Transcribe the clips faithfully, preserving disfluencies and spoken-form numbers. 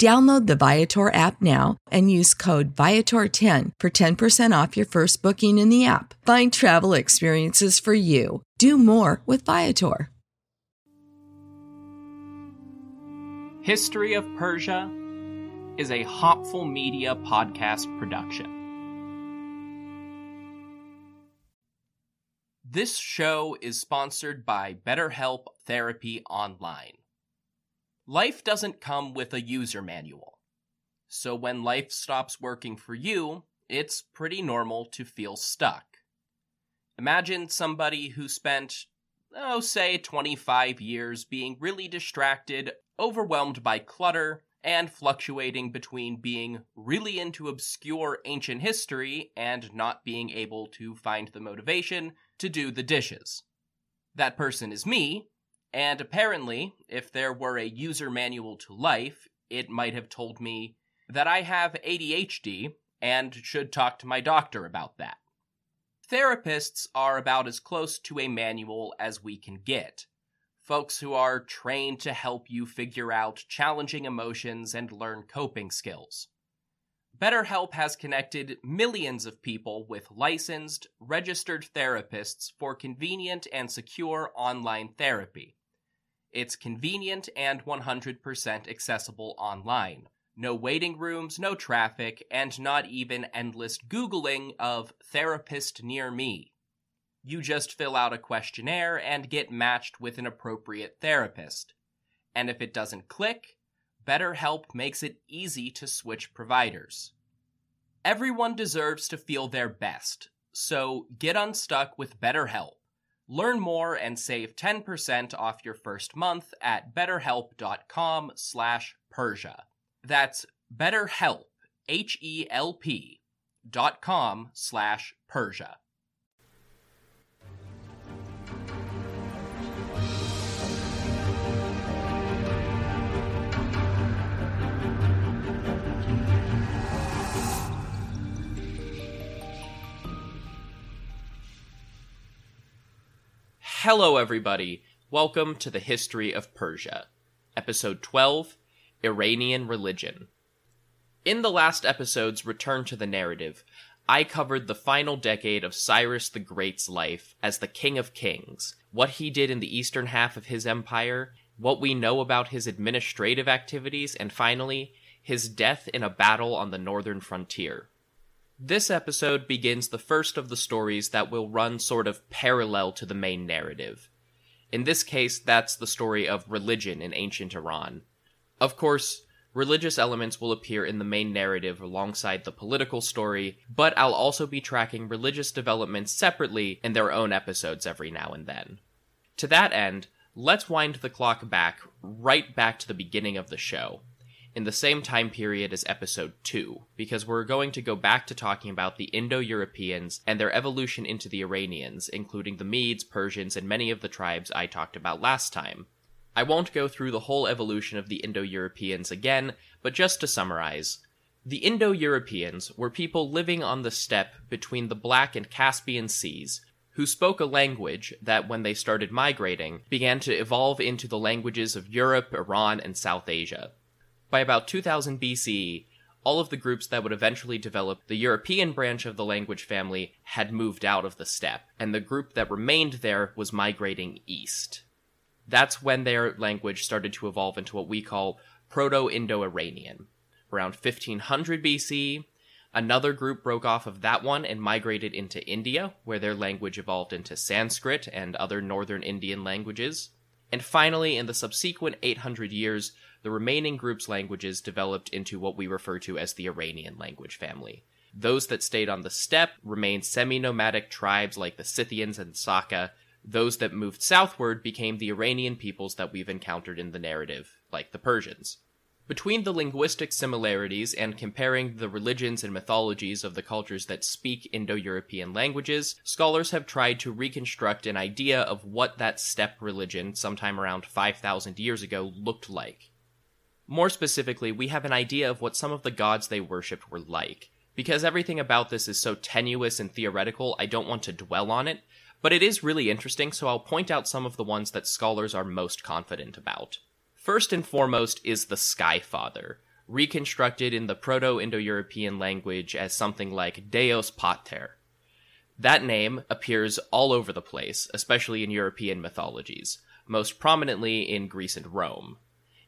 Download the Viator app now and use code Viator ten for ten percent off your first booking in the app. Find travel experiences for you. Do more with Viator. History of Persia is a Hopful Media podcast production. This show is sponsored by BetterHelp Therapy Online. Life doesn't come with a user manual, so when life stops working for you, it's pretty normal to feel stuck. Imagine somebody who spent, oh, say twenty-five years being really distracted, overwhelmed by clutter, and fluctuating between being really into obscure ancient history and not being able to find the motivation to do the dishes. That person is me. And apparently, if there were a user manual to life, it might have told me that I have A D H D and should talk to my doctor about that. Therapists are about as close to a manual as we can get. Folks who are trained to help you figure out challenging emotions and learn coping skills. BetterHelp has connected millions of people with licensed, registered therapists for convenient and secure online therapy. It's convenient and one hundred percent accessible online. No waiting rooms, no traffic, and not even endless Googling of therapist near me. You just fill out a questionnaire and get matched with an appropriate therapist. And if it doesn't click, BetterHelp makes it easy to switch providers. Everyone deserves to feel their best, so get unstuck with BetterHelp. Learn more and save ten percent off your first month at betterhelp dot com slash Persia. That's BetterHelp, H E L P, dot com slash Persia. Hello everybody, welcome to the History of Persia, Episode twelve, Iranian Religion. In the last episode's Return to the Narrative, I covered the final decade of Cyrus the Great's life as the King of Kings, what he did in the eastern half of his empire, what we know about his administrative activities, and finally, his death in a battle on the northern frontier. This episode begins the first of the stories that will run sort of parallel to the main narrative. In this case, that's the story of religion in ancient Iran. Of course, religious elements will appear in the main narrative alongside the political story, but I'll also be tracking religious developments separately in their own episodes every now and then. To that end, let's wind the clock back, right back to the beginning of the show, in the same time period as episode two, because we're going to go back to talking about the Indo-Europeans and their evolution into the Iranians, including the Medes, Persians, and many of the tribes I talked about last time. I won't go through the whole evolution of the Indo-Europeans again, but just to summarize, the Indo-Europeans were people living on the steppe between the Black and Caspian seas, who spoke a language that, when they started migrating, began to evolve into the languages of Europe, Iran, and South Asia. By about two thousand B C E, all of the groups that would eventually develop the European branch of the language family had moved out of the steppe, and the group that remained there was migrating east. That's when their language started to evolve into what we call Proto-Indo-Iranian. Around fifteen hundred B C E, another group broke off of that one and migrated into India, where their language evolved into Sanskrit and other northern Indian languages. And finally, in the subsequent eight hundred years, the remaining group's languages developed into what we refer to as the Iranian language family. Those that stayed on the steppe remained semi-nomadic tribes like the Scythians and Sakha. Those that moved southward became the Iranian peoples that we've encountered in the narrative, like the Persians. Between the linguistic similarities and comparing the religions and mythologies of the cultures that speak Indo-European languages, scholars have tried to reconstruct an idea of what that steppe religion, sometime around five thousand years ago, looked like. More specifically, we have an idea of what some of the gods they worshipped were like. Because everything about this is so tenuous and theoretical, I don't want to dwell on it, but it is really interesting, so I'll point out some of the ones that scholars are most confident about. First and foremost is the Sky Father, reconstructed in the Proto-Indo-European language as something like Deus Pater. That name appears all over the place, especially in European mythologies, most prominently in Greece and Rome.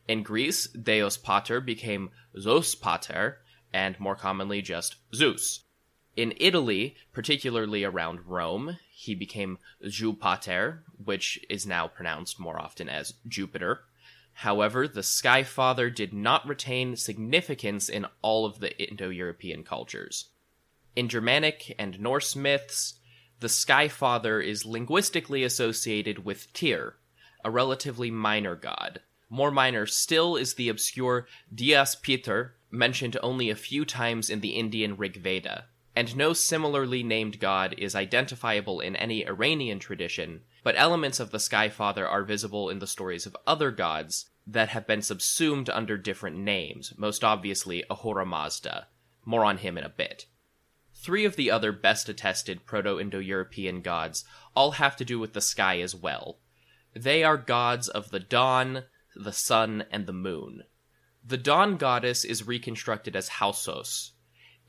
In Greece, Deus Pater became Zeus Pater, and more commonly just Zeus. In Italy, particularly around Rome, he became Ju Pater, which is now pronounced more often as Jupiter. However, the Sky Father did not retain significance in all of the Indo-European cultures. In Germanic and Norse myths, the Sky Father is linguistically associated with Tyr, a relatively minor god. More minor still is the obscure Dias Pater, mentioned only a few times in the Indian Rig Veda, and no similarly named god is identifiable in any Iranian tradition, but elements of the Sky Father are visible in the stories of other gods that have been subsumed under different names, most obviously Ahura Mazda. More on him in a bit. Three of the other best-attested Proto-Indo-European gods all have to do with the sky as well. They are gods of the dawn, the sun, and the moon. The dawn goddess is reconstructed as Hausos.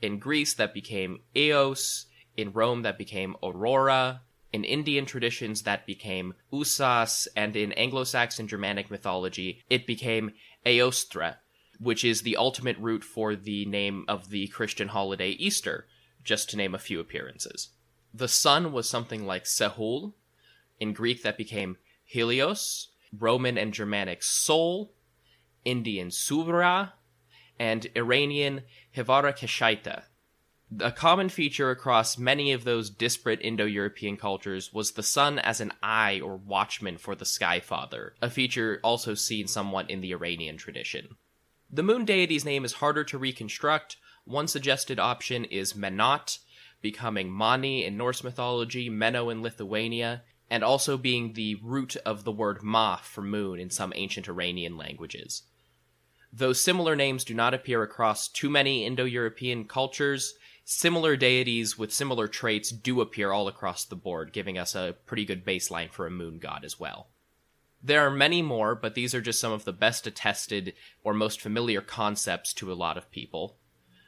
In Greece, that became Eos. In Rome, that became Aurora. In Indian traditions, that became Usas. And in Anglo-Saxon Germanic mythology, it became Eostre, which is the ultimate root for the name of the Christian holiday Easter, just to name a few appearances. The sun was something like Sehul. In Greek, that became Helios. Roman and Germanic Sol, Indian Subra, and Iranian Hevara Keshaita. A common feature across many of those disparate Indo-European cultures was the sun as an eye or watchman for the Sky Father, a feature also seen somewhat in the Iranian tradition. The moon deity's name is harder to reconstruct. One suggested option is Menat, becoming Mani in Norse mythology, Menno in Lithuania, and also being the root of the word ma for moon in some ancient Iranian languages. Though similar names do not appear across too many Indo-European cultures, similar deities with similar traits do appear all across the board, giving us a pretty good baseline for a moon god as well. There are many more, but these are just some of the best attested or most familiar concepts to a lot of people.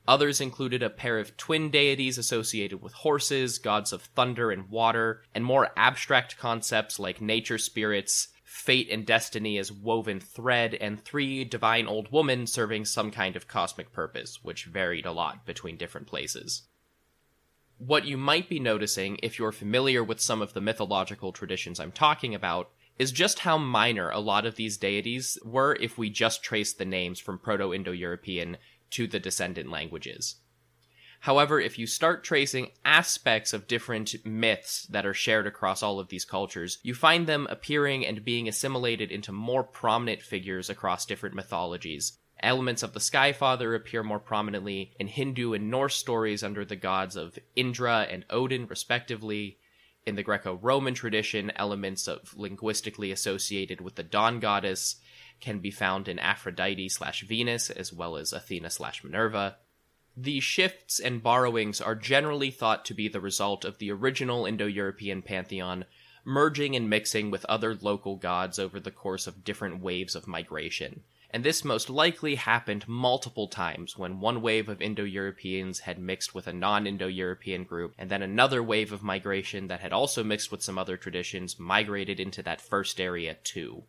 Others included a pair of twin deities associated with horses, gods of thunder and water, and more abstract concepts like nature spirits, fate and destiny as woven thread, and three divine old women serving some kind of cosmic purpose, which varied a lot between different places. What you might be noticing, if you're familiar with some of the mythological traditions I'm talking about, is just how minor a lot of these deities were if we just traced the names from Proto-Indo-European to the descendant languages. However, if you start tracing aspects of different myths that are shared across all of these cultures, you find them appearing and being assimilated into more prominent figures across different mythologies. Elements of the Sky Father appear more prominently in Hindu and Norse stories under the gods of Indra and Odin, respectively. In the Greco-Roman tradition, elements of linguistically associated with the Dawn Goddess can be found in Aphrodite slash Venus, as well as Athena slash Minerva. These shifts and borrowings are generally thought to be the result of the original Indo-European pantheon merging and mixing with other local gods over the course of different waves of migration, and this most likely happened multiple times when one wave of Indo-Europeans had mixed with a non-Indo-European group, and then another wave of migration that had also mixed with some other traditions migrated into that first area too.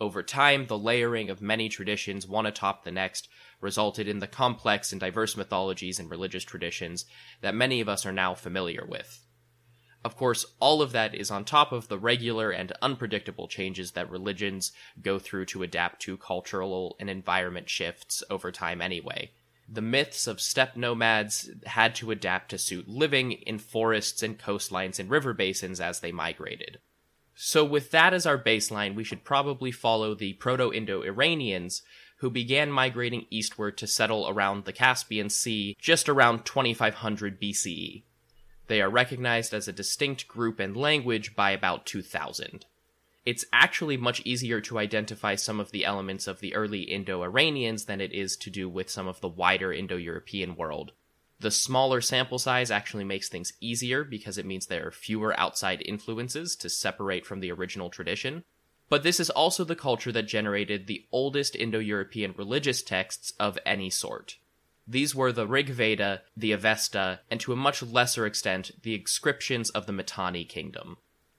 Over time, the layering of many traditions, one atop the next, resulted in the complex and diverse mythologies and religious traditions that many of us are now familiar with. Of course, all of that is on top of the regular and unpredictable changes that religions go through to adapt to cultural and environment shifts over time anyway. The myths of steppe nomads had to adapt to suit living in forests and coastlines and river basins as they migrated. So with that as our baseline, we should probably follow the Proto-Indo-Iranians, who began migrating eastward to settle around the Caspian Sea just around twenty-five hundred B C E. They are recognized as a distinct group and language by about two thousand. It's actually much easier to identify some of the elements of the early Indo-Iranians than it is to do with some of the wider Indo-European world. The smaller sample size actually makes things easier because it means there are fewer outside influences to separate from the original tradition. But this is also the culture that generated the oldest Indo-European religious texts of any sort. These were the Rig Veda, the Avesta, and to a much lesser extent, the inscriptions of the Mitanni kingdom.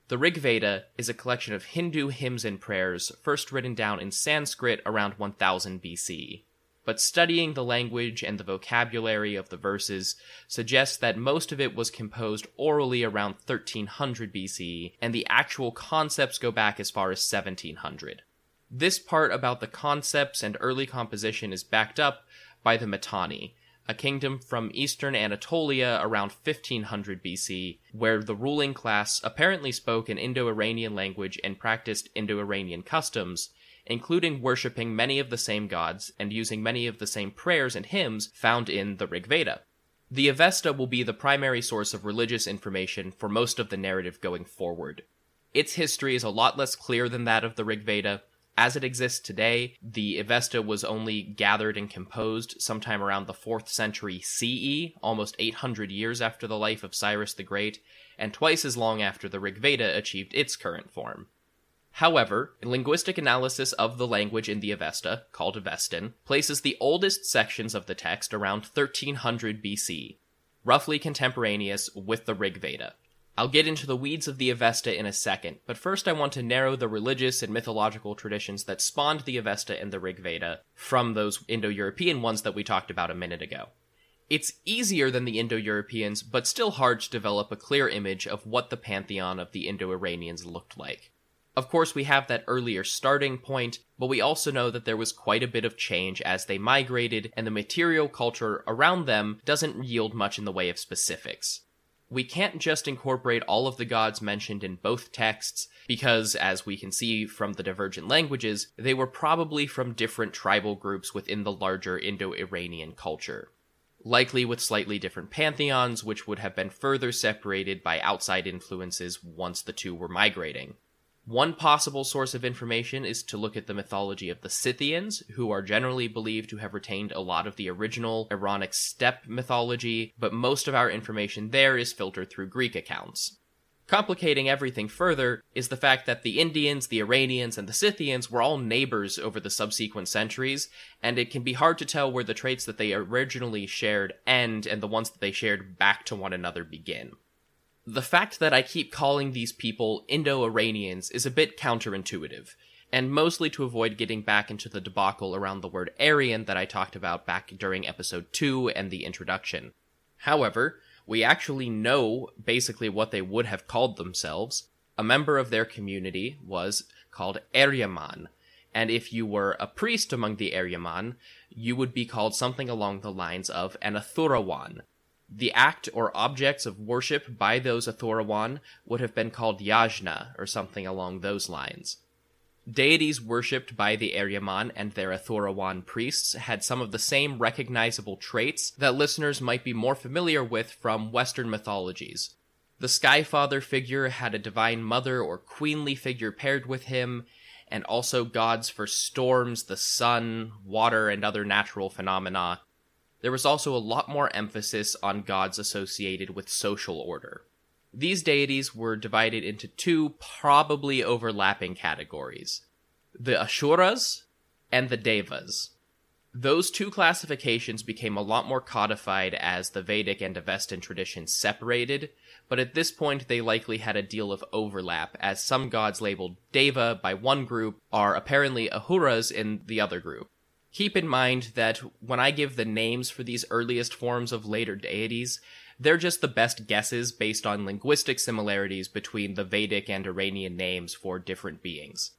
The Rig Veda is a collection of Hindu hymns and prayers, first written down in Sanskrit around one thousand B C E. But studying the language and the vocabulary of the verses suggests that most of it was composed orally around thirteen hundred B C E, and the actual concepts go back as far as seventeen hundred. This part about the concepts and early composition is backed up by the Mitanni, a kingdom from eastern Anatolia around fifteen hundred B C, where the ruling class apparently spoke an Indo-Iranian language and practiced Indo-Iranian customs, including worshipping many of the same gods and using many of the same prayers and hymns found in the Rig Veda. The Avesta will be the primary source of religious information for most of the narrative going forward. Its history is a lot less clear than that of the Rig Veda. As it exists today, the Avesta was only gathered and composed sometime around the fourth century C E, almost eight hundred years after the life of Cyrus the Great, and twice as long after the Rig Veda achieved its current form. However, a linguistic analysis of the language in the Avesta, called Avestan, places the oldest sections of the text around thirteen hundred B C, roughly contemporaneous with the Rig Veda. I'll get into the weeds of the Avesta in a second, but first I want to narrow the religious and mythological traditions that spawned the Avesta and the Rig Veda from those Indo-European ones that we talked about a minute ago. It's easier than the Indo-Europeans, but still hard to develop a clear image of what the pantheon of the Indo-Iranians looked like. Of course, we have that earlier starting point, but we also know that there was quite a bit of change as they migrated, and the material culture around them doesn't yield much in the way of specifics. We can't just incorporate all of the gods mentioned in both texts, because, as we can see from the divergent languages, they were probably from different tribal groups within the larger Indo-Iranian culture, likely with slightly different pantheons, which would have been further separated by outside influences once the two were migrating. One possible source of information is to look at the mythology of the Scythians, who are generally believed to have retained a lot of the original Iranic steppe mythology, but most of our information there is filtered through Greek accounts. Complicating everything further is the fact that the Indians, the Iranians, and the Scythians were all neighbors over the subsequent centuries, and it can be hard to tell where the traits that they originally shared end and the ones that they shared back to one another begin. The fact that I keep calling these people Indo-Iranians is a bit counterintuitive, and mostly to avoid getting back into the debacle around the word Aryan that I talked about back during episode two and the introduction. However, we actually know basically what they would have called themselves. A member of their community was called Aryaman, and if you were a priest among the Aryaman, you would be called something along the lines of an Athurawan. The act or objects of worship by those Athurawan would have been called Yashna, or something along those lines. Deities worshipped by the Aryaman and their Athurawan priests had some of the same recognizable traits that listeners might be more familiar with from Western mythologies. The Skyfather figure had a divine mother or queenly figure paired with him, and also gods for storms, the sun, water, and other natural phenomena. There was also a lot more emphasis on gods associated with social order. These deities were divided into two probably overlapping categories: the Asuras and the Devas. Those two classifications became a lot more codified as the Vedic and Avestan traditions separated, but at this point they likely had a deal of overlap, as some gods labeled Deva by one group are apparently Ahuras in the other group. Keep in mind that when I give the names for these earliest forms of later deities, they're just the best guesses based on linguistic similarities between the Vedic and Iranian names for different beings.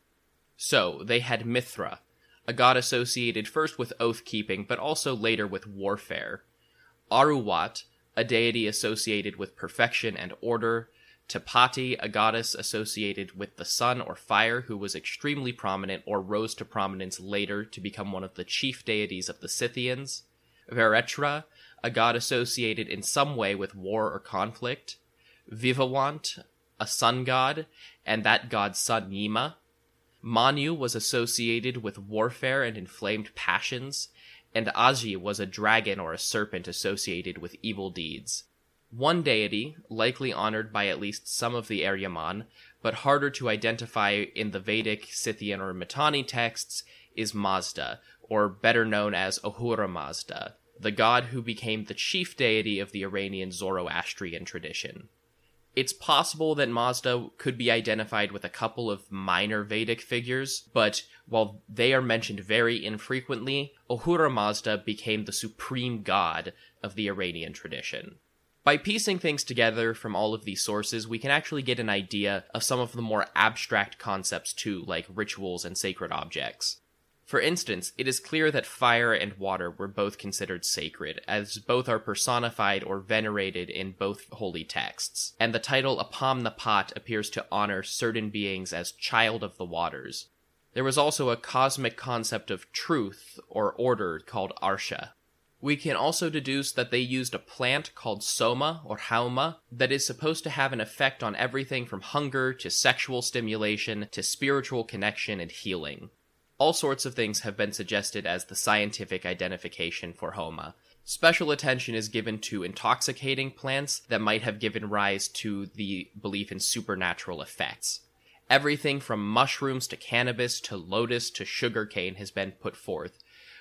So, they had Mithra, a god associated first with oath-keeping, but also later with warfare. Aruwat, a deity associated with perfection and order. Tepati, a goddess associated with the sun or fire, who was extremely prominent or rose to prominence later to become one of the chief deities of the Scythians. Veretra, a god associated in some way with war or conflict. Vivawant, a sun god, and that god's son Yima. Manu was associated with warfare and inflamed passions, and Aji was a dragon or a serpent associated with evil deeds. One deity, likely honored by at least some of the Aryaman, but harder to identify in the Vedic, Scythian, or Mitanni texts, is Mazda, or better known as Ahura Mazda, the god who became the chief deity of the Iranian Zoroastrian tradition. It's possible that Mazda could be identified with a couple of minor Vedic figures, but while they are mentioned very infrequently, Ahura Mazda became the supreme god of the Iranian tradition. By piecing things together from all of these sources, we can actually get an idea of some of the more abstract concepts too, like rituals and sacred objects. For instance, it is clear that fire and water were both considered sacred, as both are personified or venerated in both holy texts, and the title Apam Napat appears to honor certain beings as child of the waters. There was also a cosmic concept of truth or order called Arsha. We can also deduce that they used a plant called soma or hauma that is supposed to have an effect on everything from hunger to sexual stimulation to spiritual connection and healing. All sorts of things have been suggested as the scientific identification for Homa. Special attention is given to intoxicating plants that might have given rise to the belief in supernatural effects. Everything from mushrooms to cannabis to lotus to sugarcane has been put forth,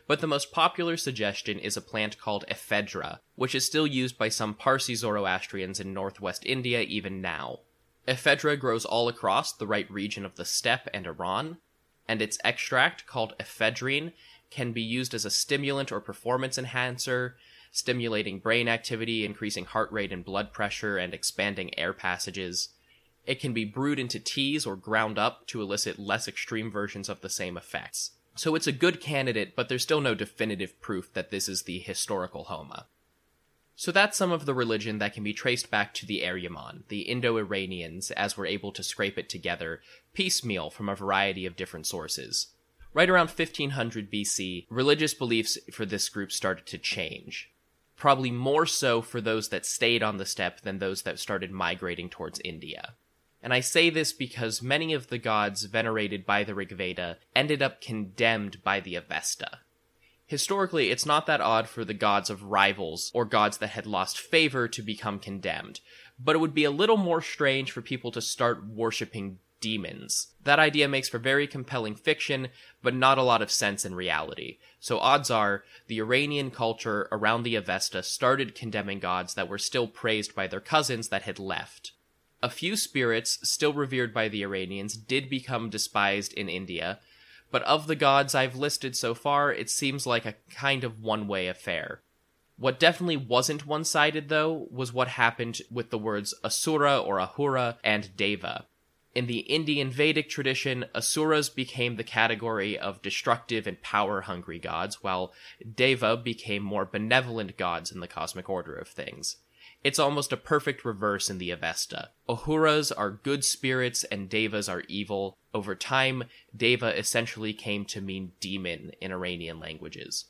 but the most popular suggestion is a plant called ephedra, which is still used by some Parsi Zoroastrians in northwest India even now. Ephedra grows all across the right region of the steppe and Iran, and its extract, called ephedrine, can be used as a stimulant or performance enhancer, stimulating brain activity, increasing heart rate and blood pressure, and expanding air passages. It can be brewed into teas or ground up to elicit less extreme versions of the same effects. So it's a good candidate, but there's still no definitive proof that this is the historical Homa. So that's some of the religion that can be traced back to the Aryaman, the Indo-Iranians, as we're able to scrape it together piecemeal from a variety of different sources. Right around fifteen hundred B C, religious beliefs for this group started to change, probably more so for those that stayed on the steppe than those that started migrating towards India. And I say this because many of the gods venerated by the Rig Veda ended up condemned by the Avesta. Historically, it's not that odd for the gods of rivals or gods that had lost favor to become condemned, but it would be a little more strange for people to start worshipping demons. That idea makes for very compelling fiction, but not a lot of sense in reality. So odds are, the Iranian culture around the Avesta started condemning gods that were still praised by their cousins that had left. A few spirits, still revered by the Iranians, did become despised in India, but of the gods I've listed so far, it seems like a kind of one-way affair. What definitely wasn't one-sided, though, was what happened with the words Asura or Ahura and Deva. In the Indian Vedic tradition, Asuras became the category of destructive and power-hungry gods, while Deva became more benevolent gods in the cosmic order of things. It's almost a perfect reverse in the Avesta. Ahuras are good spirits and Devas are evil. Over time, Deva essentially came to mean demon in Iranian languages.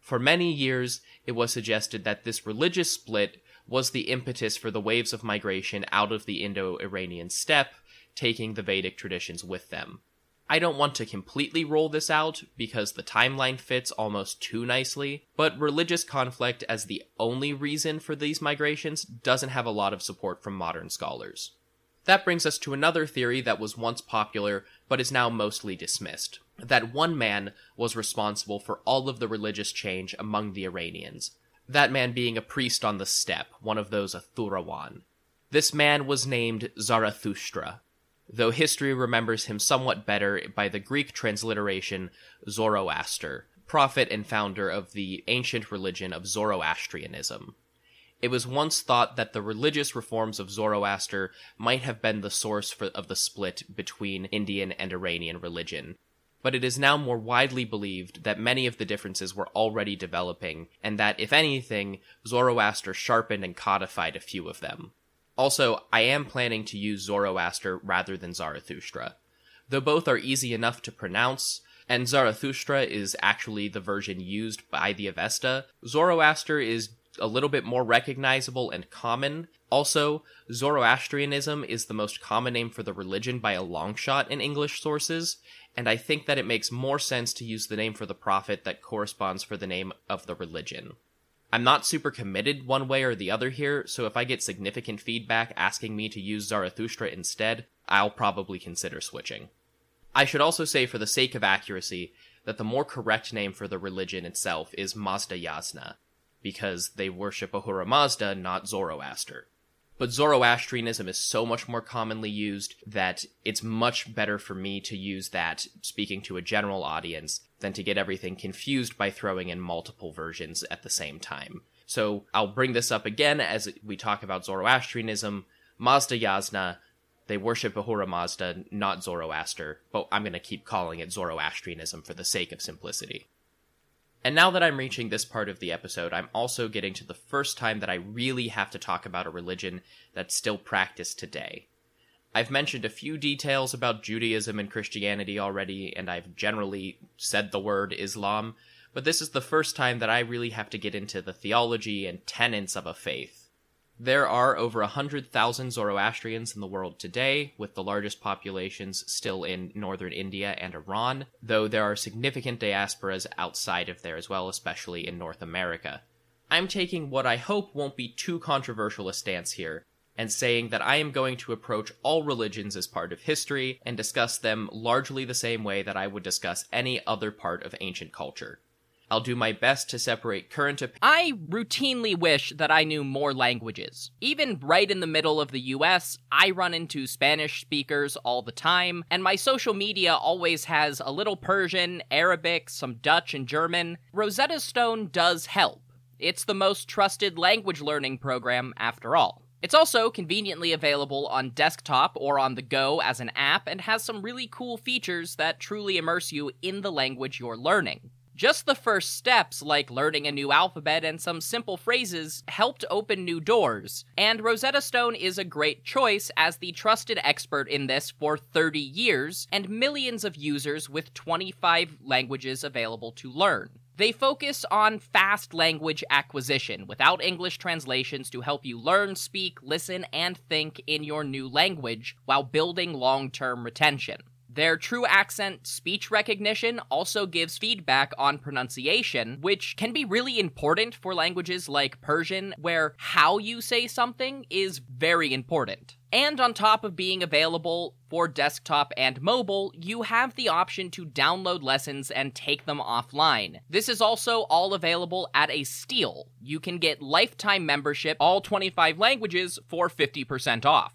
For many years, it was suggested that this religious split was the impetus for the waves of migration out of the Indo-Iranian steppe, taking the Vedic traditions with them. I don't want to completely roll this out, because the timeline fits almost too nicely, but religious conflict as the only reason for these migrations doesn't have a lot of support from modern scholars. That brings us to another theory that was once popular, but is now mostly dismissed, that one man was responsible for all of the religious change among the Iranians, that man being a priest on the steppe, one of those Athurawan. This man was named Zarathustra, though history remembers him somewhat better by the Greek transliteration Zoroaster, prophet and founder of the ancient religion of Zoroastrianism. It was once thought that the religious reforms of Zoroaster might have been the source for, of the split between Indian and Iranian religion, but it is now more widely believed that many of the differences were already developing, and that, if anything, Zoroaster sharpened and codified a few of them. Also, I am planning to use Zoroaster rather than Zarathustra, though both are easy enough to pronounce, and Zarathustra is actually the version used by the Avesta. Zoroaster is a little bit more recognizable and common. Also, Zoroastrianism is the most common name for the religion by a long shot in English sources, and I think that it makes more sense to use the name for the prophet that corresponds for the name of the religion. I'm not super committed one way or the other here, so if I get significant feedback asking me to use Zarathustra instead, I'll probably consider switching. I should also say, for the sake of accuracy, that the more correct name for the religion itself is Mazda Yasna, because they worship Ahura Mazda, not Zoroaster. But Zoroastrianism is so much more commonly used that it's much better for me to use that speaking to a general audience than to get everything confused by throwing in multiple versions at the same time. So I'll bring this up again as we talk about Zoroastrianism. Mazda Yasna, they worship Ahura Mazda, not Zoroaster, but I'm going to keep calling it Zoroastrianism for the sake of simplicity. And now that I'm reaching this part of the episode, I'm also getting to the first time that I really have to talk about a religion that's still practiced today. I've mentioned a few details about Judaism and Christianity already, and I've generally said the word Islam, but this is the first time that I really have to get into the theology and tenets of a faith. There are over one hundred thousand Zoroastrians in the world today, with the largest populations still in northern India and Iran, though there are significant diasporas outside of there as well, especially in North America. I'm taking what I hope won't be too controversial a stance here, and saying that I am going to approach all religions as part of history and discuss them largely the same way that I would discuss any other part of ancient culture. I'll do my best to separate current opinions. I routinely wish that I knew more languages. Even right in the middle of the U S, I run into Spanish speakers all the time, and my social media always has a little Persian, Arabic, some Dutch and German. Rosetta Stone does help. It's the most trusted language learning program, after all. It's also conveniently available on desktop or on the go as an app, and has some really cool features that truly immerse you in the language you're learning. Just the first steps, like learning a new alphabet and some simple phrases, helped open new doors, and Rosetta Stone is a great choice as the trusted expert in this for thirty years, and millions of users with twenty-five languages available to learn. They focus on fast language acquisition, without English translations, to help you learn, speak, listen, and think in your new language while building long-term retention. Their true accent speech recognition also gives feedback on pronunciation, which can be really important for languages like Persian, where how you say something is very important. And on top of being available for desktop and mobile, you have the option to download lessons and take them offline. This is also all available at a steal. You can get lifetime membership, all twenty-five languages, for fifty percent off.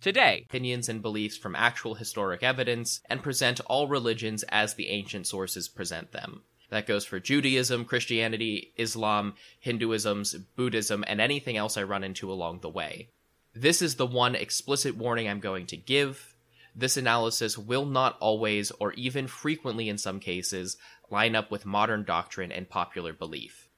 Today, opinions and beliefs from actual historic evidence, and present all religions as the ancient sources present them. That goes for Judaism, Christianity, Islam, Hinduism, Buddhism, and anything else I run into along the way. This is the one explicit warning I'm going to give. This analysis will not always, or even frequently in some cases, line up with modern doctrine and popular belief.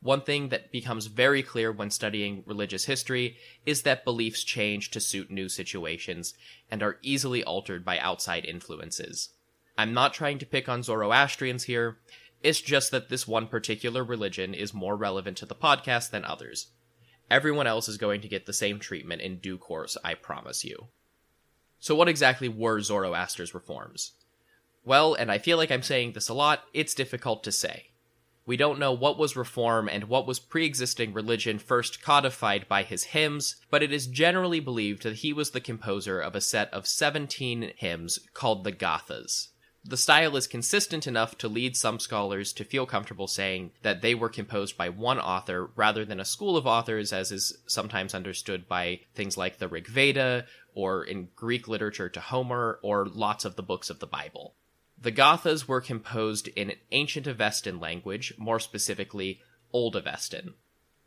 One thing that becomes very clear when studying religious history is that beliefs change to suit new situations and are easily altered by outside influences. I'm not trying to pick on Zoroastrians here, it's just that this one particular religion is more relevant to the podcast than others. Everyone else is going to get the same treatment in due course, I promise you. So what exactly were Zoroaster's reforms? Well, and I feel like I'm saying this a lot, it's difficult to say. We don't know what was reform and what was pre-existing religion first codified by his hymns, but it is generally believed that he was the composer of a set of seventeen hymns called the Gathas. The style is consistent enough to lead some scholars to feel comfortable saying that they were composed by one author rather than a school of authors, as is sometimes understood by things like the Rig Veda, or in Greek literature to Homer, or lots of the books of the Bible. The Gathas were composed in an ancient Avestan language, more specifically, Old Avestan.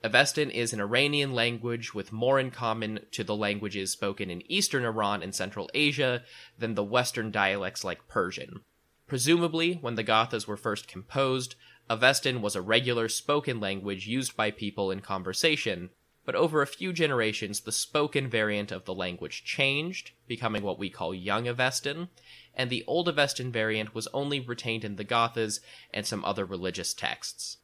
Avestan is an Iranian language with more in common to the languages spoken in eastern Iran and Central Asia than the Western dialects like Persian. Presumably, when the Gathas were first composed, Avestan was a regular spoken language used by people in conversation, but over a few generations the spoken variant of the language changed, becoming what we call Young Avestan, and the Old Avestan variant was only retained in the Gathas and some other religious texts.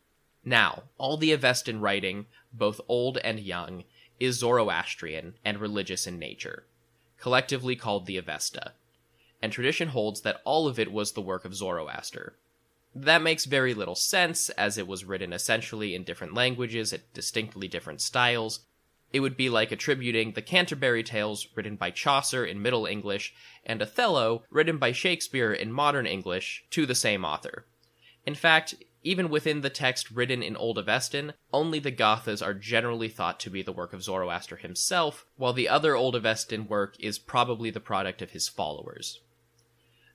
Now, all the Avestan writing, both old and young, is Zoroastrian and religious in nature, collectively called the Avesta, and tradition holds that all of it was the work of Zoroaster. That makes very little sense, as it was written essentially in different languages at distinctly different styles. It would be like attributing the Canterbury Tales, written by Chaucer in Middle English, and Othello, written by Shakespeare in Modern English, to the same author. In fact, even within the text written in Old Avestan, only the Gathas are generally thought to be the work of Zoroaster himself, while the other Old Avestan work is probably the product of his followers.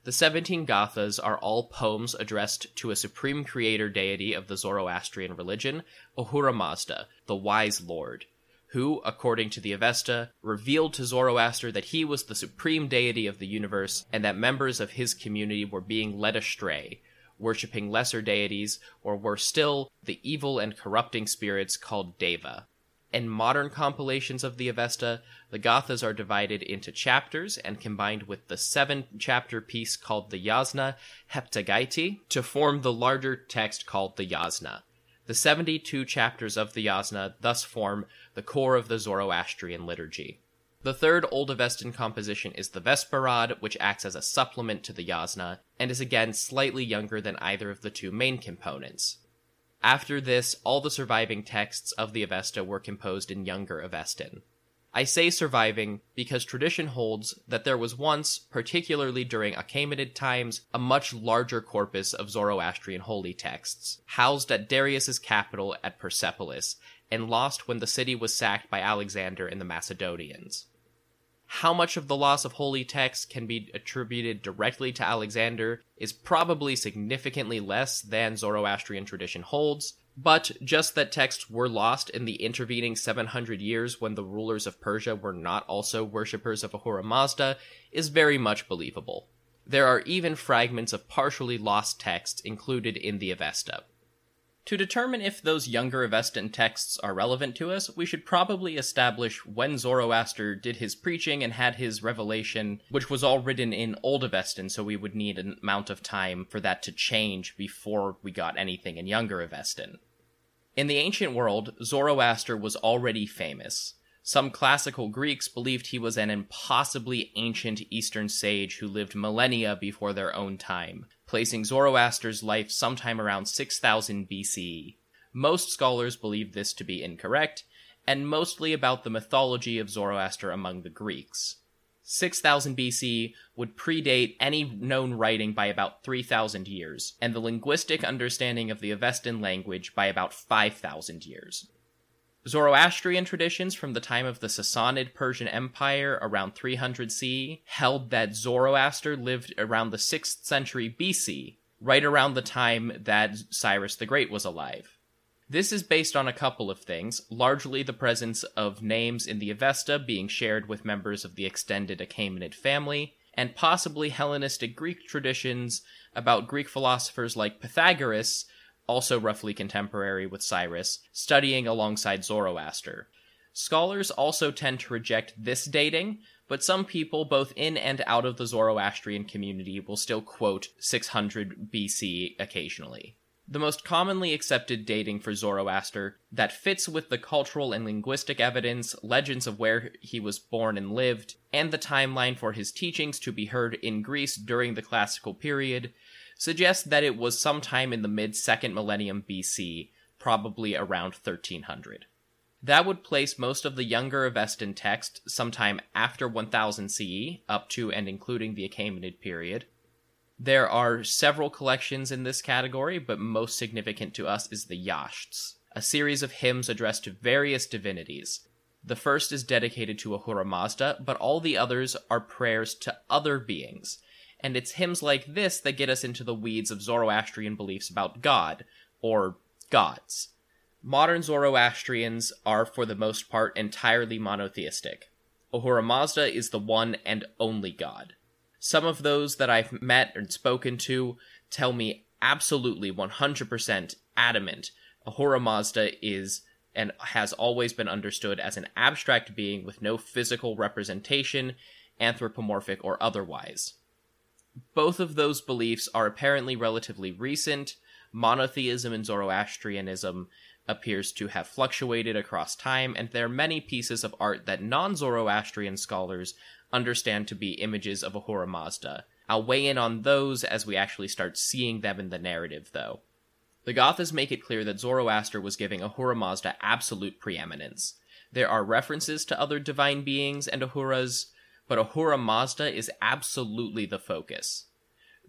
The seventeen Gathas are all poems addressed to a supreme creator deity of the Zoroastrian religion, Ahura Mazda, the Wise Lord, who, according to the Avesta, revealed to Zoroaster that he was the supreme deity of the universe and that members of his community were being led astray, worshipping lesser deities, or worse still, the evil and corrupting spirits called Deva. In modern compilations of the Avesta, the Gathas are divided into chapters and combined with the seven-chapter piece called the Yasna Heptagaiti to form the larger text called the Yasna. The seventy-two chapters of the Yasna thus form the core of the Zoroastrian liturgy. The third Old Avestan composition is the Vesperad, which acts as a supplement to the Yasna, and is again slightly younger than either of the two main components. After this, all the surviving texts of the Avesta were composed in Younger Avestan. I say surviving because tradition holds that there was once, particularly during Achaemenid times, a much larger corpus of Zoroastrian holy texts, housed at Darius's capital at Persepolis, and lost when the city was sacked by Alexander and the Macedonians. How much of the loss of holy texts can be attributed directly to Alexander is probably significantly less than Zoroastrian tradition holds, but just that texts were lost in the intervening seven hundred years when the rulers of Persia were not also worshippers of Ahura Mazda is very much believable. There are even fragments of partially lost texts included in the Avesta. To determine if those younger Avestan texts are relevant to us, we should probably establish when Zoroaster did his preaching and had his revelation, which was all written in Old Avestan, so we would need an amount of time for that to change before we got anything in Younger Avestan. In the ancient world, Zoroaster was already famous. Some classical Greeks believed he was an impossibly ancient Eastern sage who lived millennia before their own time, placing Zoroaster's life sometime around six thousand B C E. Most scholars believe this to be incorrect, and mostly about the mythology of Zoroaster among the Greeks. six thousand B C E would predate any known writing by about three thousand years, and the linguistic understanding of the Avestan language by about five thousand years. Zoroastrian traditions from the time of the Sassanid Persian Empire around three hundred C E held that Zoroaster lived around the sixth century B C, right around the time that Cyrus the Great was alive. This is based on a couple of things, largely the presence of names in the Avesta being shared with members of the extended Achaemenid family, and possibly Hellenistic Greek traditions about Greek philosophers like Pythagoras, also roughly contemporary with Cyrus, studying alongside Zoroaster. Scholars also tend to reject this dating, but some people both in and out of the Zoroastrian community will still quote six hundred B C occasionally. The most commonly accepted dating for Zoroaster that fits with the cultural and linguistic evidence, legends of where he was born and lived, and the timeline for his teachings to be heard in Greece during the classical period suggests that it was sometime in the mid-second millennium B C, probably around thirteen hundred. That would place most of the younger Avestan text sometime after one thousand C E, up to and including the Achaemenid period. There are several collections in this category, but most significant to us is the Yashts, a series of hymns addressed to various divinities. The first is dedicated to Ahura Mazda, but all the others are prayers to other beings, and it's hymns like this that get us into the weeds of Zoroastrian beliefs about God, or gods. Modern Zoroastrians are, for the most part, entirely monotheistic. Ahura Mazda is the one and only god. Some of those that I've met and spoken to tell me absolutely one hundred percent adamant Ahura Mazda is and has always been understood as an abstract being with no physical representation, anthropomorphic or otherwise. Both of those beliefs are apparently relatively recent. Monotheism and Zoroastrianism appears to have fluctuated across time, and there are many pieces of art that non-Zoroastrian scholars understand to be images of Ahura Mazda. I'll weigh in on those as we actually start seeing them in the narrative, though. The Gathas make it clear that Zoroaster was giving Ahura Mazda absolute preeminence. There are references to other divine beings and Ahuras, but Ahura Mazda is absolutely the focus.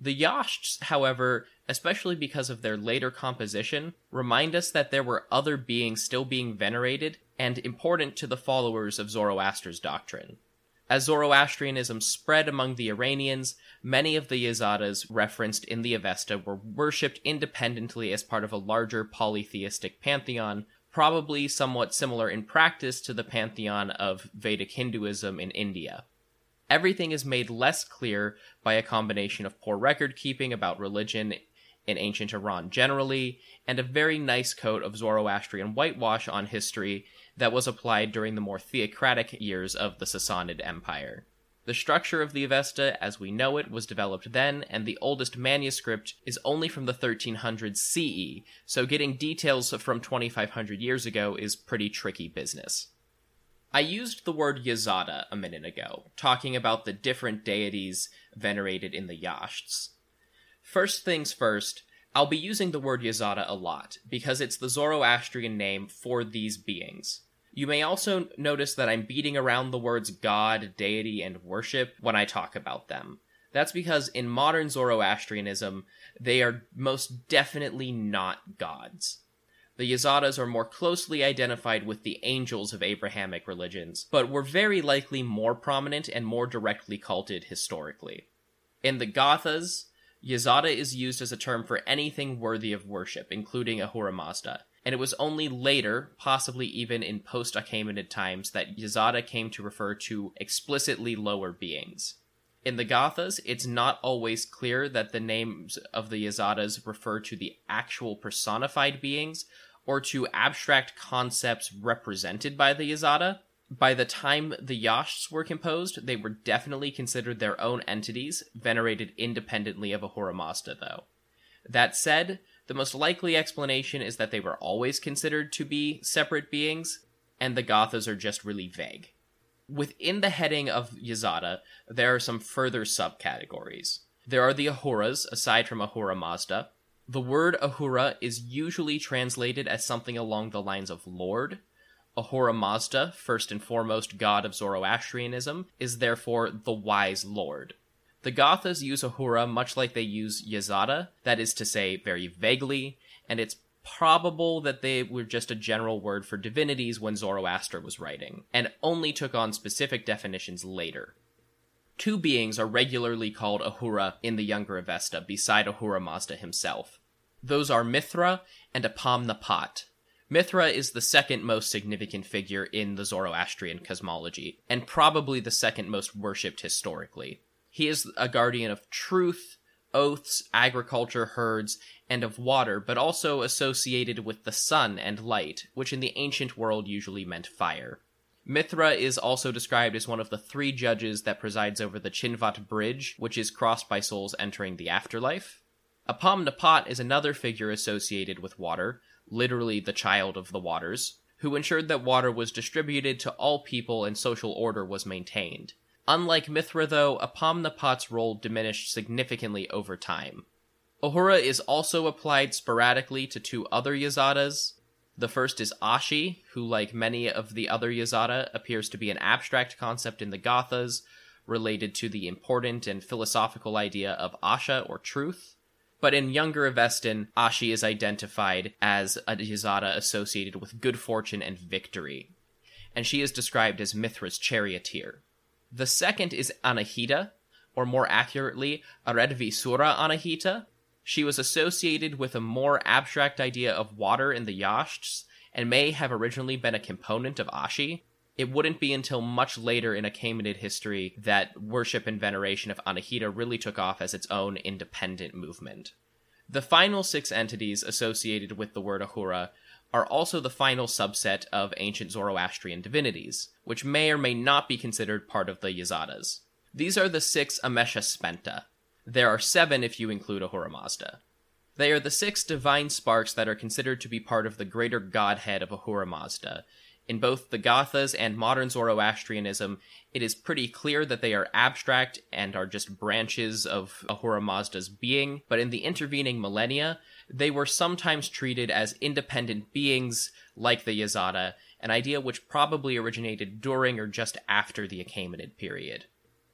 The Yashts, however, especially because of their later composition, remind us that there were other beings still being venerated and important to the followers of Zoroaster's doctrine. As Zoroastrianism spread among the Iranians, many of the Yazatas referenced in the Avesta were worshipped independently as part of a larger polytheistic pantheon, probably somewhat similar in practice to the pantheon of Vedic Hinduism in India. Everything is made less clear by a combination of poor record-keeping about religion in ancient Iran generally, and a very nice coat of Zoroastrian whitewash on history that was applied during the more theocratic years of the Sassanid Empire. The structure of the Avesta, as we know it, was developed then, and the oldest manuscript is only from the thirteen hundred C E, so getting details from twenty-five hundred years ago is pretty tricky business. I used the word Yazata a minute ago, talking about the different deities venerated in the Yashts. First things first, I'll be using the word Yazata a lot, because it's the Zoroastrian name for these beings. You may also notice that I'm beating around the words God, deity, and worship when I talk about them. That's because in modern Zoroastrianism, they are most definitely not gods. The Yazatas are more closely identified with the angels of Abrahamic religions, but were very likely more prominent and more directly culted historically. In the Gathas, Yazata is used as a term for anything worthy of worship, including Ahura Mazda, and it was only later, possibly even in post-Achaemenid times, that Yazata came to refer to explicitly lower beings. In the Gathas, it's not always clear that the names of the Yazatas refer to the actual personified beings, or to abstract concepts represented by the Yazata. By the time the Yashts were composed, they were definitely considered their own entities, venerated independently of Ahura Mazda, though. That said, the most likely explanation is that they were always considered to be separate beings, and the Gathas are just really vague. Within the heading of Yazata, there are some further subcategories. There are the Ahuras, aside from Ahura Mazda. The word Ahura is usually translated as something along the lines of Lord. Ahura Mazda, first and foremost god of Zoroastrianism, is therefore the wise lord. The Gathas use Ahura much like they use Yazata, that is to say, very vaguely, and it's probable that they were just a general word for divinities when Zoroaster was writing, and only took on specific definitions later. Two beings are regularly called Ahura in the Younger Avesta, beside Ahura Mazda himself. Those are Mithra and Apam Napat. Mithra is the second most significant figure in the Zoroastrian cosmology, and probably the second most worshipped historically. He is a guardian of truth, oaths, agriculture, herds, and of water, but also associated with the sun and light, which in the ancient world usually meant fire. Mithra is also described as one of the three judges that presides over the Chinvat Bridge, which is crossed by souls entering the afterlife. Apam Napat is another figure associated with water, literally the child of the waters, who ensured that water was distributed to all people and social order was maintained. Unlike Mithra, though, Apam Napat's role diminished significantly over time. Ahura is also applied sporadically to two other Yazatas. The first is Ashi, who, like many of the other Yazata, appears to be an abstract concept in the Gathas, related to the important and philosophical idea of Asha, or truth. But in Younger Avestan, Ashi is identified as a Yazata associated with good fortune and victory, and she is described as Mithra's charioteer. The second is Anahita, or more accurately, Aredvisura Anahita. She was associated with a more abstract idea of water in the Yashts, and may have originally been a component of Ashi. It wouldn't be until much later in Achaemenid history that worship and veneration of Anahita really took off as its own independent movement. The final six entities associated with the word Ahura are also the final subset of ancient Zoroastrian divinities, which may or may not be considered part of the Yazatas. These are the six Amesha Spenta. There are seven if you include Ahura Mazda. They are the six divine sparks that are considered to be part of the greater godhead of Ahura Mazda. In both the Gathas and modern Zoroastrianism, it is pretty clear that they are abstract and are just branches of Ahura Mazda's being, but in the intervening millennia, they were sometimes treated as independent beings like the Yazata, an idea which probably originated during or just after the Achaemenid period.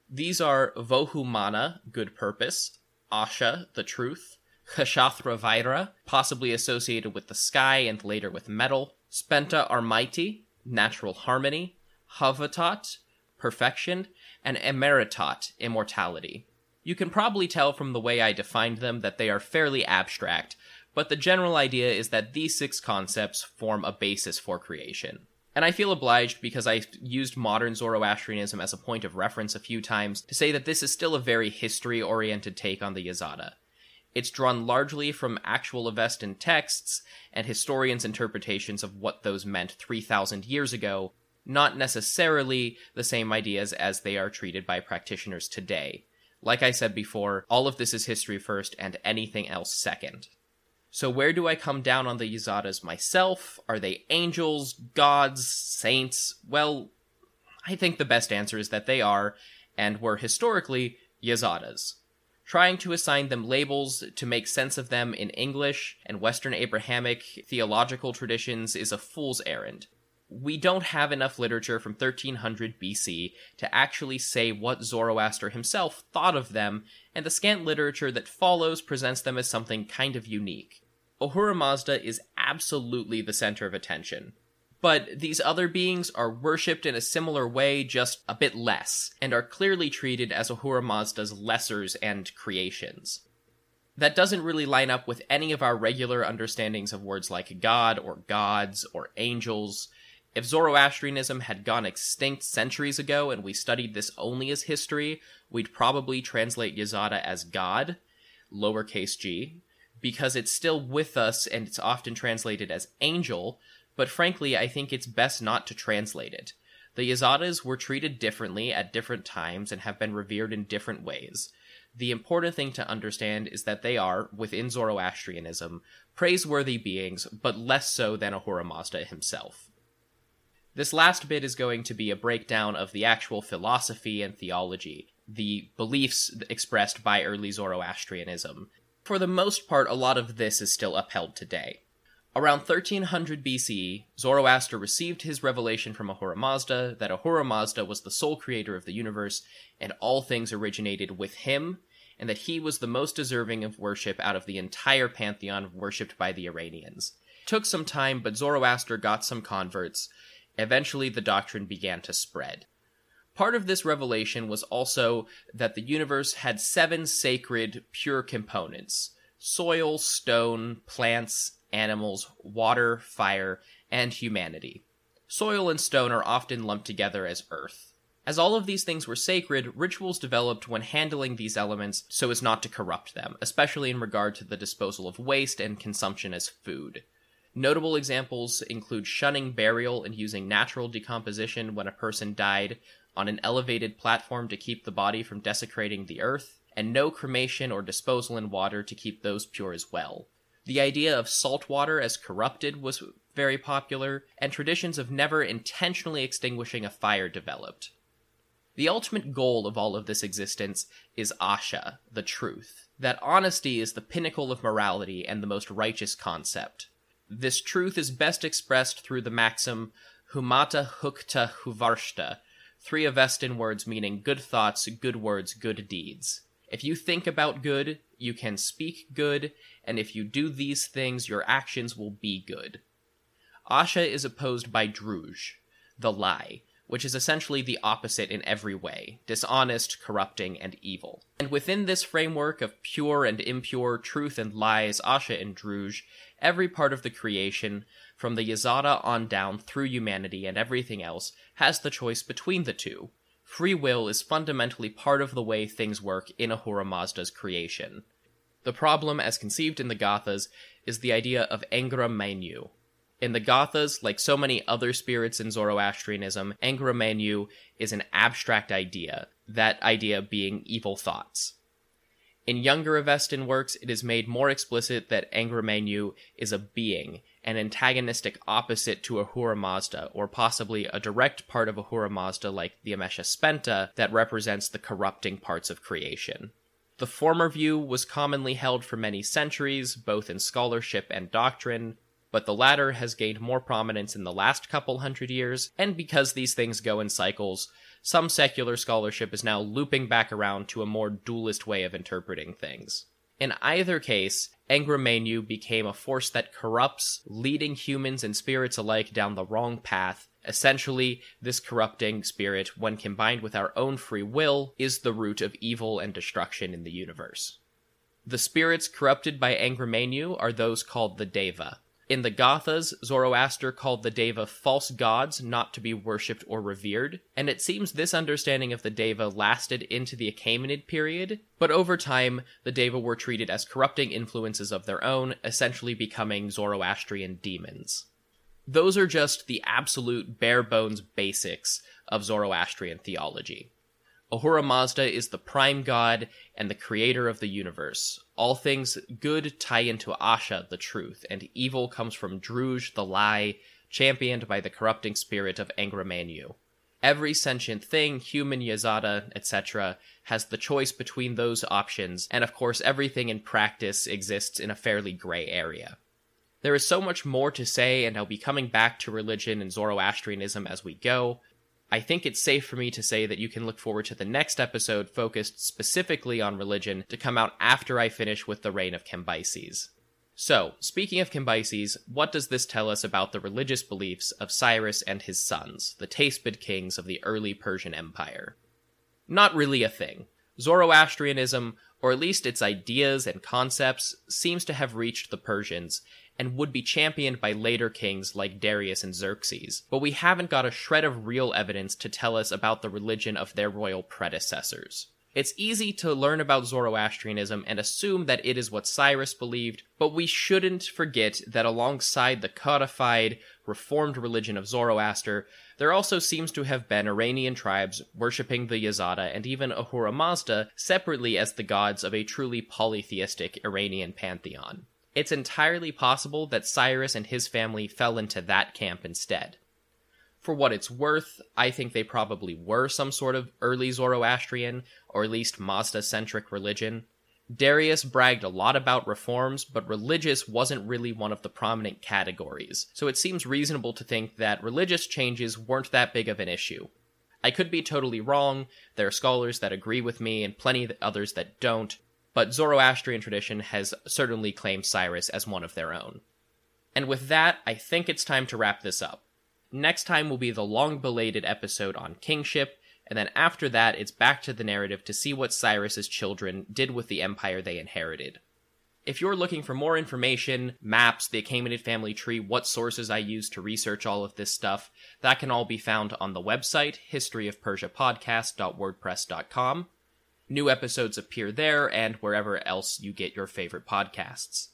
These are Vohumana, good purpose, Asha, the truth, Kshatravaira, possibly associated with the sky and later with metal, Spenta Armiti, natural harmony, Havatat, perfection, and Emeritat, immortality. You can probably tell from the way I defined them that they are fairly abstract, but the general idea is that these six concepts form a basis for creation. And I feel obliged, because I used modern Zoroastrianism as a point of reference a few times, to say that this is still a very history-oriented take on the Yazata. It's drawn largely from actual Avestan texts and historians' interpretations of what those meant three thousand years ago, not necessarily the same ideas as they are treated by practitioners today. Like I said before, all of this is history first and anything else second. So where do I come down on the Yazatas myself? Are they angels, gods, saints? Well, I think the best answer is that they are, and were historically, Yazatas. Trying to assign them labels to make sense of them in English and Western Abrahamic theological traditions is a fool's errand. We don't have enough literature from thirteen hundred B C to actually say what Zoroaster himself thought of them, and the scant literature that follows presents them as something kind of unique. Ahura Mazda is absolutely the center of attention. But these other beings are worshipped in a similar way, just a bit less, and are clearly treated as Ahura Mazda's lessers and creations. that doesn't really line up with any of our regular understandings of words like god or gods or angels. If Zoroastrianism had gone extinct centuries ago and we studied this only as history, we'd probably translate Yazata as God, lowercase g, because it's still with us and it's often translated as angel, but frankly, I think it's best not to translate it. The Yazatas were treated differently at different times and have been revered in different ways. The important thing to understand is that they are, within Zoroastrianism, praiseworthy beings, but less so than Ahura Mazda himself. This last bit is going to be a breakdown of the actual philosophy and theology, the beliefs expressed by early Zoroastrianism. For the most part, a lot of this is still upheld today. Around thirteen hundred B C E, Zoroaster received his revelation from Ahura Mazda that Ahura Mazda was the sole creator of the universe, and all things originated with him, and that he was the most deserving of worship out of the entire pantheon worshipped by the Iranians. It took some time, but Zoroaster got some converts. Eventually, the doctrine began to spread. Part of this revelation was also that the universe had seven sacred, pure components: soil, stone, plants, animals, water, fire, and humanity. Soil and stone are often lumped together as earth. As all of these things were sacred, rituals developed when handling these elements so as not to corrupt them, especially in regard to the disposal of waste and consumption as food. Notable examples include shunning burial and using natural decomposition when a person died on an elevated platform to keep the body from desecrating the earth, and no cremation or disposal in water to keep those pure as well. The idea of salt water as corrupted was very popular, and traditions of never intentionally extinguishing a fire developed. The ultimate goal of all of this existence is Asha, the truth, that honesty is the pinnacle of morality and the most righteous concept. This truth is best expressed through the maxim, Humata Hukta Huvarshta, three Avestan words meaning good thoughts, good words, good deeds. If you think about good, you can speak good, and if you do these things, your actions will be good. Asha is opposed by Druj, the lie, which is essentially the opposite in every way, dishonest, corrupting, and evil. And within this framework of pure and impure, truth and lies, Asha and Druj, every part of the creation, from the Yazata on down through humanity and everything else, has the choice between the two. Free will is fundamentally part of the way things work in Ahura Mazda's creation. The problem, as conceived in the Gathas, is the idea of Angra Mainyu. In the Gathas, like so many other spirits in Zoroastrianism, Angra Mainyu is an abstract idea, that idea being evil thoughts. In younger Avestan works, it is made more explicit that Angra Mainyu is a being, an antagonistic opposite to Ahura Mazda, or possibly a direct part of Ahura Mazda like the Amesha Spenta that represents the corrupting parts of creation. The former view was commonly held for many centuries, both in scholarship and doctrine, but the latter has gained more prominence in the last couple hundred years, and because these things go in cycles, some secular scholarship is now looping back around to a more dualist way of interpreting things. In either case, Angra Mainyu became a force that corrupts, leading humans and spirits alike down the wrong path. Essentially, this corrupting spirit, when combined with our own free will, is the root of evil and destruction in the universe. The spirits corrupted by Angra Mainyu are those called the Deva. In the Gathas, Zoroaster called the Deva false gods not to be worshipped or revered, and it seems this understanding of the Deva lasted into the Achaemenid period, but over time, the Deva were treated as corrupting influences of their own, essentially becoming Zoroastrian demons. Those are just the absolute bare-bones basics of Zoroastrian theology. Ahura Mazda is the prime god and the creator of the universe. All things good tie into Asha, the truth, and evil comes from Druj, the lie, championed by the corrupting spirit of Angra Mainyu. Every sentient thing, human, Yazata, et cetera, has the choice between those options, and of course everything in practice exists in a fairly gray area. There is so much more to say, and I'll be coming back to religion and Zoroastrianism as we go. I think it's safe for me to say that you can look forward to the next episode focused specifically on religion to come out after I finish with the reign of Cambyses. So, speaking of Cambyses, what does this tell us about the religious beliefs of Cyrus and his sons, the taste-bud kings of the early Persian Empire? Not really a thing. Zoroastrianism, or at least its ideas and concepts, seems to have reached the Persians, and would be championed by later kings like Darius and Xerxes, but we haven't got a shred of real evidence to tell us about the religion of their royal predecessors. It's easy to learn about Zoroastrianism and assume that it is what Cyrus believed, but we shouldn't forget that alongside the codified, reformed religion of Zoroaster, there also seems to have been Iranian tribes worshipping the Yazata and even Ahura Mazda separately as the gods of a truly polytheistic Iranian pantheon. It's entirely possible that Cyrus and his family fell into that camp instead. For what it's worth, I think they probably were some sort of early Zoroastrian, or at least Mazda-centric religion. Darius bragged a lot about reforms, but religious wasn't really one of the prominent categories, so it seems reasonable to think that religious changes weren't that big of an issue. I could be totally wrong, there are scholars that agree with me and plenty of others that don't, but Zoroastrian tradition has certainly claimed Cyrus as one of their own. And with that, I think it's time to wrap this up. Next time will be the long-belated episode on kingship, and then after that it's back to the narrative to see what Cyrus's children did with the empire they inherited. If you're looking for more information, maps, the Achaemenid family tree, what sources I use to research all of this stuff, that can all be found on the website, history of persia podcast dot wordpress dot com. New episodes appear there and wherever else you get your favorite podcasts.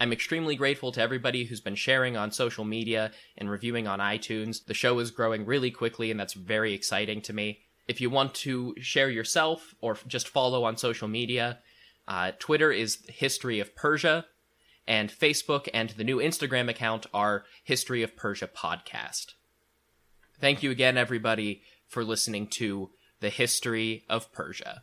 I'm extremely grateful to everybody who's been sharing on social media and reviewing on iTunes. The show is growing really quickly, and that's very exciting to me. If you want to share yourself or just follow on social media, uh, Twitter is History of Persia, and Facebook and the new Instagram account are History of Persia Podcast. Thank you again, everybody, for listening to The History of Persia.